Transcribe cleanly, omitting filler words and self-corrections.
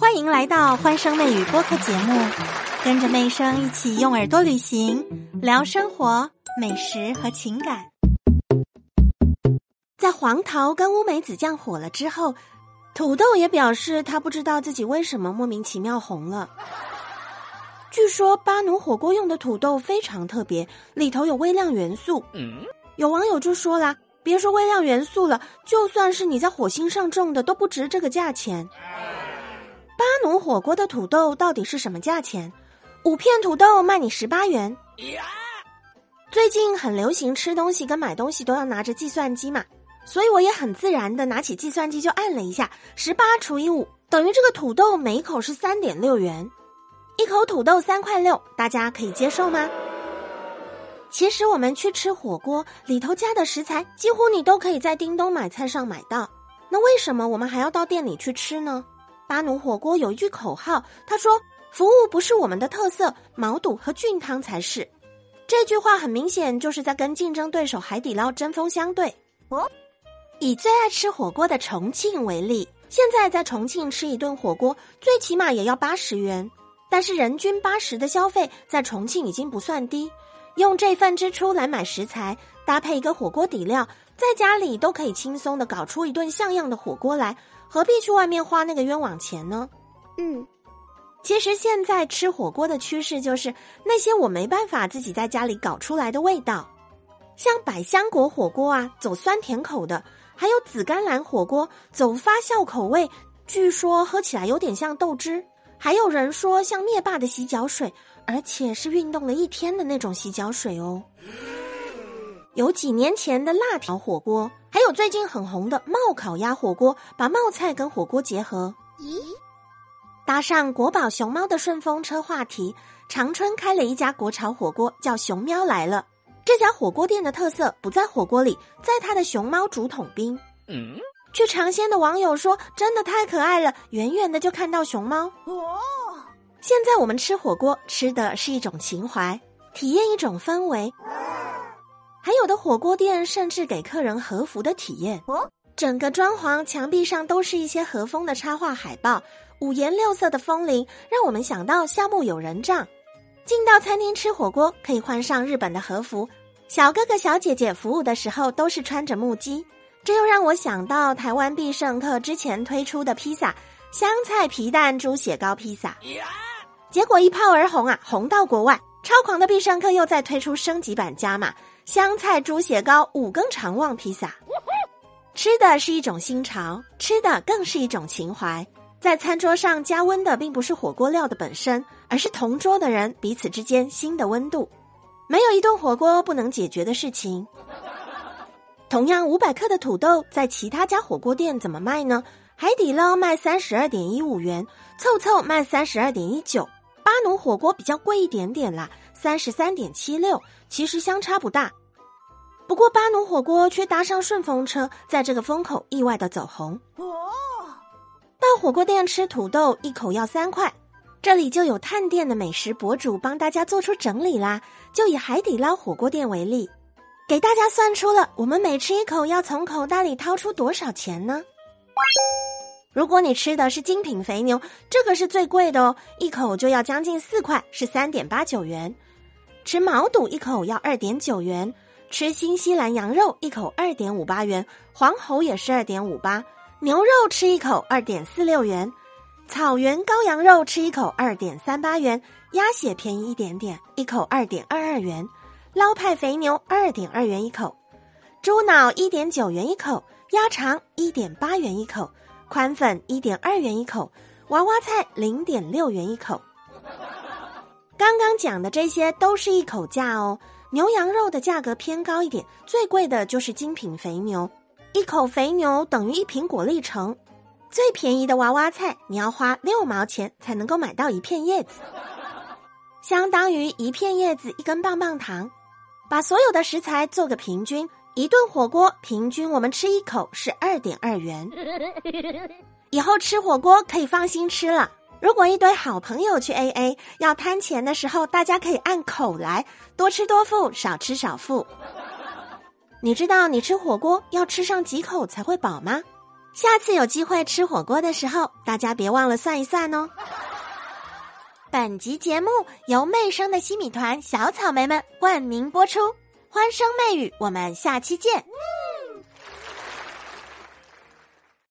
欢迎来到欢声妹语播客节目，跟着妹声一起用耳朵旅行，聊生活、美食和情感。在黄桃跟乌梅子酱火了之后，土豆也表示他不知道自己为什么莫名其妙红了。据说巴奴火锅用的土豆非常特别，里头有微量元素。有网友就说啦，别说微量元素了，就算是你在火星上种的都不值这个价钱。巴奴火锅的土豆到底是什么价钱？5片土豆卖你18元。最近很流行吃东西跟买东西都要拿着计算机嘛，所以我也很自然的拿起计算机就按了一下，18除以5等于这个土豆每一口是 3.6元，一口土豆3.6块，大家可以接受吗？其实我们去吃火锅，里头加的食材几乎你都可以在叮咚买菜上买到，那为什么我们还要到店里去吃呢？巴奴火锅有一句口号，他说服务不是我们的特色，毛肚和菌汤才是。这句话很明显就是在跟竞争对手海底捞针锋相对。以最爱吃火锅的重庆为例，现在在重庆吃一顿火锅最起码也要80元，但是人均80的消费在重庆已经不算低，用这份支出来买食材，搭配一个火锅底料，在家里都可以轻松的搞出一顿像样的火锅来，何必去外面花那个冤枉钱呢？其实现在吃火锅的趋势就是那些我没办法自己在家里搞出来的味道，像百香果火锅啊，走酸甜口的，还有紫甘蓝火锅走发酵口味，据说喝起来有点像豆汁，还有人说像灭霸的洗脚水，而且是运动了一天的那种洗脚水哦。有几年前的辣条火锅，还有最近很红的冒烤鸭火锅，把冒菜跟火锅结合。搭上国宝熊猫的顺风车话题，长春开了一家国潮火锅叫熊喵来了。这家火锅店的特色不在火锅里，在它的熊猫竹筒冰。去尝鲜的网友说真的太可爱了，远远的就看到熊猫。现在我们吃火锅吃的是一种情怀，体验一种氛围，还有的火锅店甚至给客人和服的体验，整个装潢墙壁上都是一些和风的插画海报，5颜6色的风铃让我们想到夏目友人帐。进到餐厅吃火锅可以换上日本的和服，小哥哥小姐姐服务的时候都是穿着木屐，这又让我想到台湾必胜客之前推出的披萨，香菜皮蛋猪血糕披萨，结果一炮而红啊，红到国外。超狂的必胜客又再推出升级版加码，香菜猪血糕5更肠旺披萨。吃的是一种新潮，吃的更是一种情怀。在餐桌上加温的并不是火锅料的本身，而是同桌的人彼此之间新的温度。没有一顿火锅不能解决的事情。同样500克的土豆在其他家火锅店怎么卖呢？海底捞卖 32.15元，凑凑卖 32.19，巴奴火锅比较贵一点点啦， 33.76， 其实相差不大。不过巴奴火锅却搭上顺风车，在这个风口意外的走红。到火锅店吃土豆一口要3块，这里就有探店的美食博主帮大家做出整理啦。就以海底捞火锅店为例，给大家算出了我们每吃一口要从口袋里掏出多少钱呢？如果你吃的是精品肥牛，这个是最贵的哦，一口就要将近4块，是 3.89元。吃毛肚一口要 2.9元，吃新西兰羊肉一口 2.58元，黄喉也是 2.58， 牛肉吃一口 2.46元，草原羔羊肉吃一口 2.38元，鸭血便宜一点点，一口 2.22元，捞派肥牛 2.2 元一口，猪脑 1.9 元一口，鸭肠 1.8 元一口，宽粉 1.2 元一口，娃娃菜 0.6 元一口。刚刚讲的这些都是一口价哦，牛羊肉的价格偏高一点，最贵的就是精品肥牛，一口肥牛等于1瓶果粒橙。最便宜的娃娃菜你要花6毛钱才能够买到1片叶子，相当于1片叶子1根棒棒糖。把所有的食材做个平均，一顿火锅平均我们吃一口是 2.2 元。以后吃火锅可以放心吃了，如果一堆好朋友去 AA 要摊钱的时候，大家可以按口来，多吃多付，少吃少付。你知道你吃火锅要吃上几口才会饱吗？下次有机会吃火锅的时候，大家别忘了算一算哦。本集节目由媚生的西米团小草莓们冠名播出，欢声媚语，我们下期见。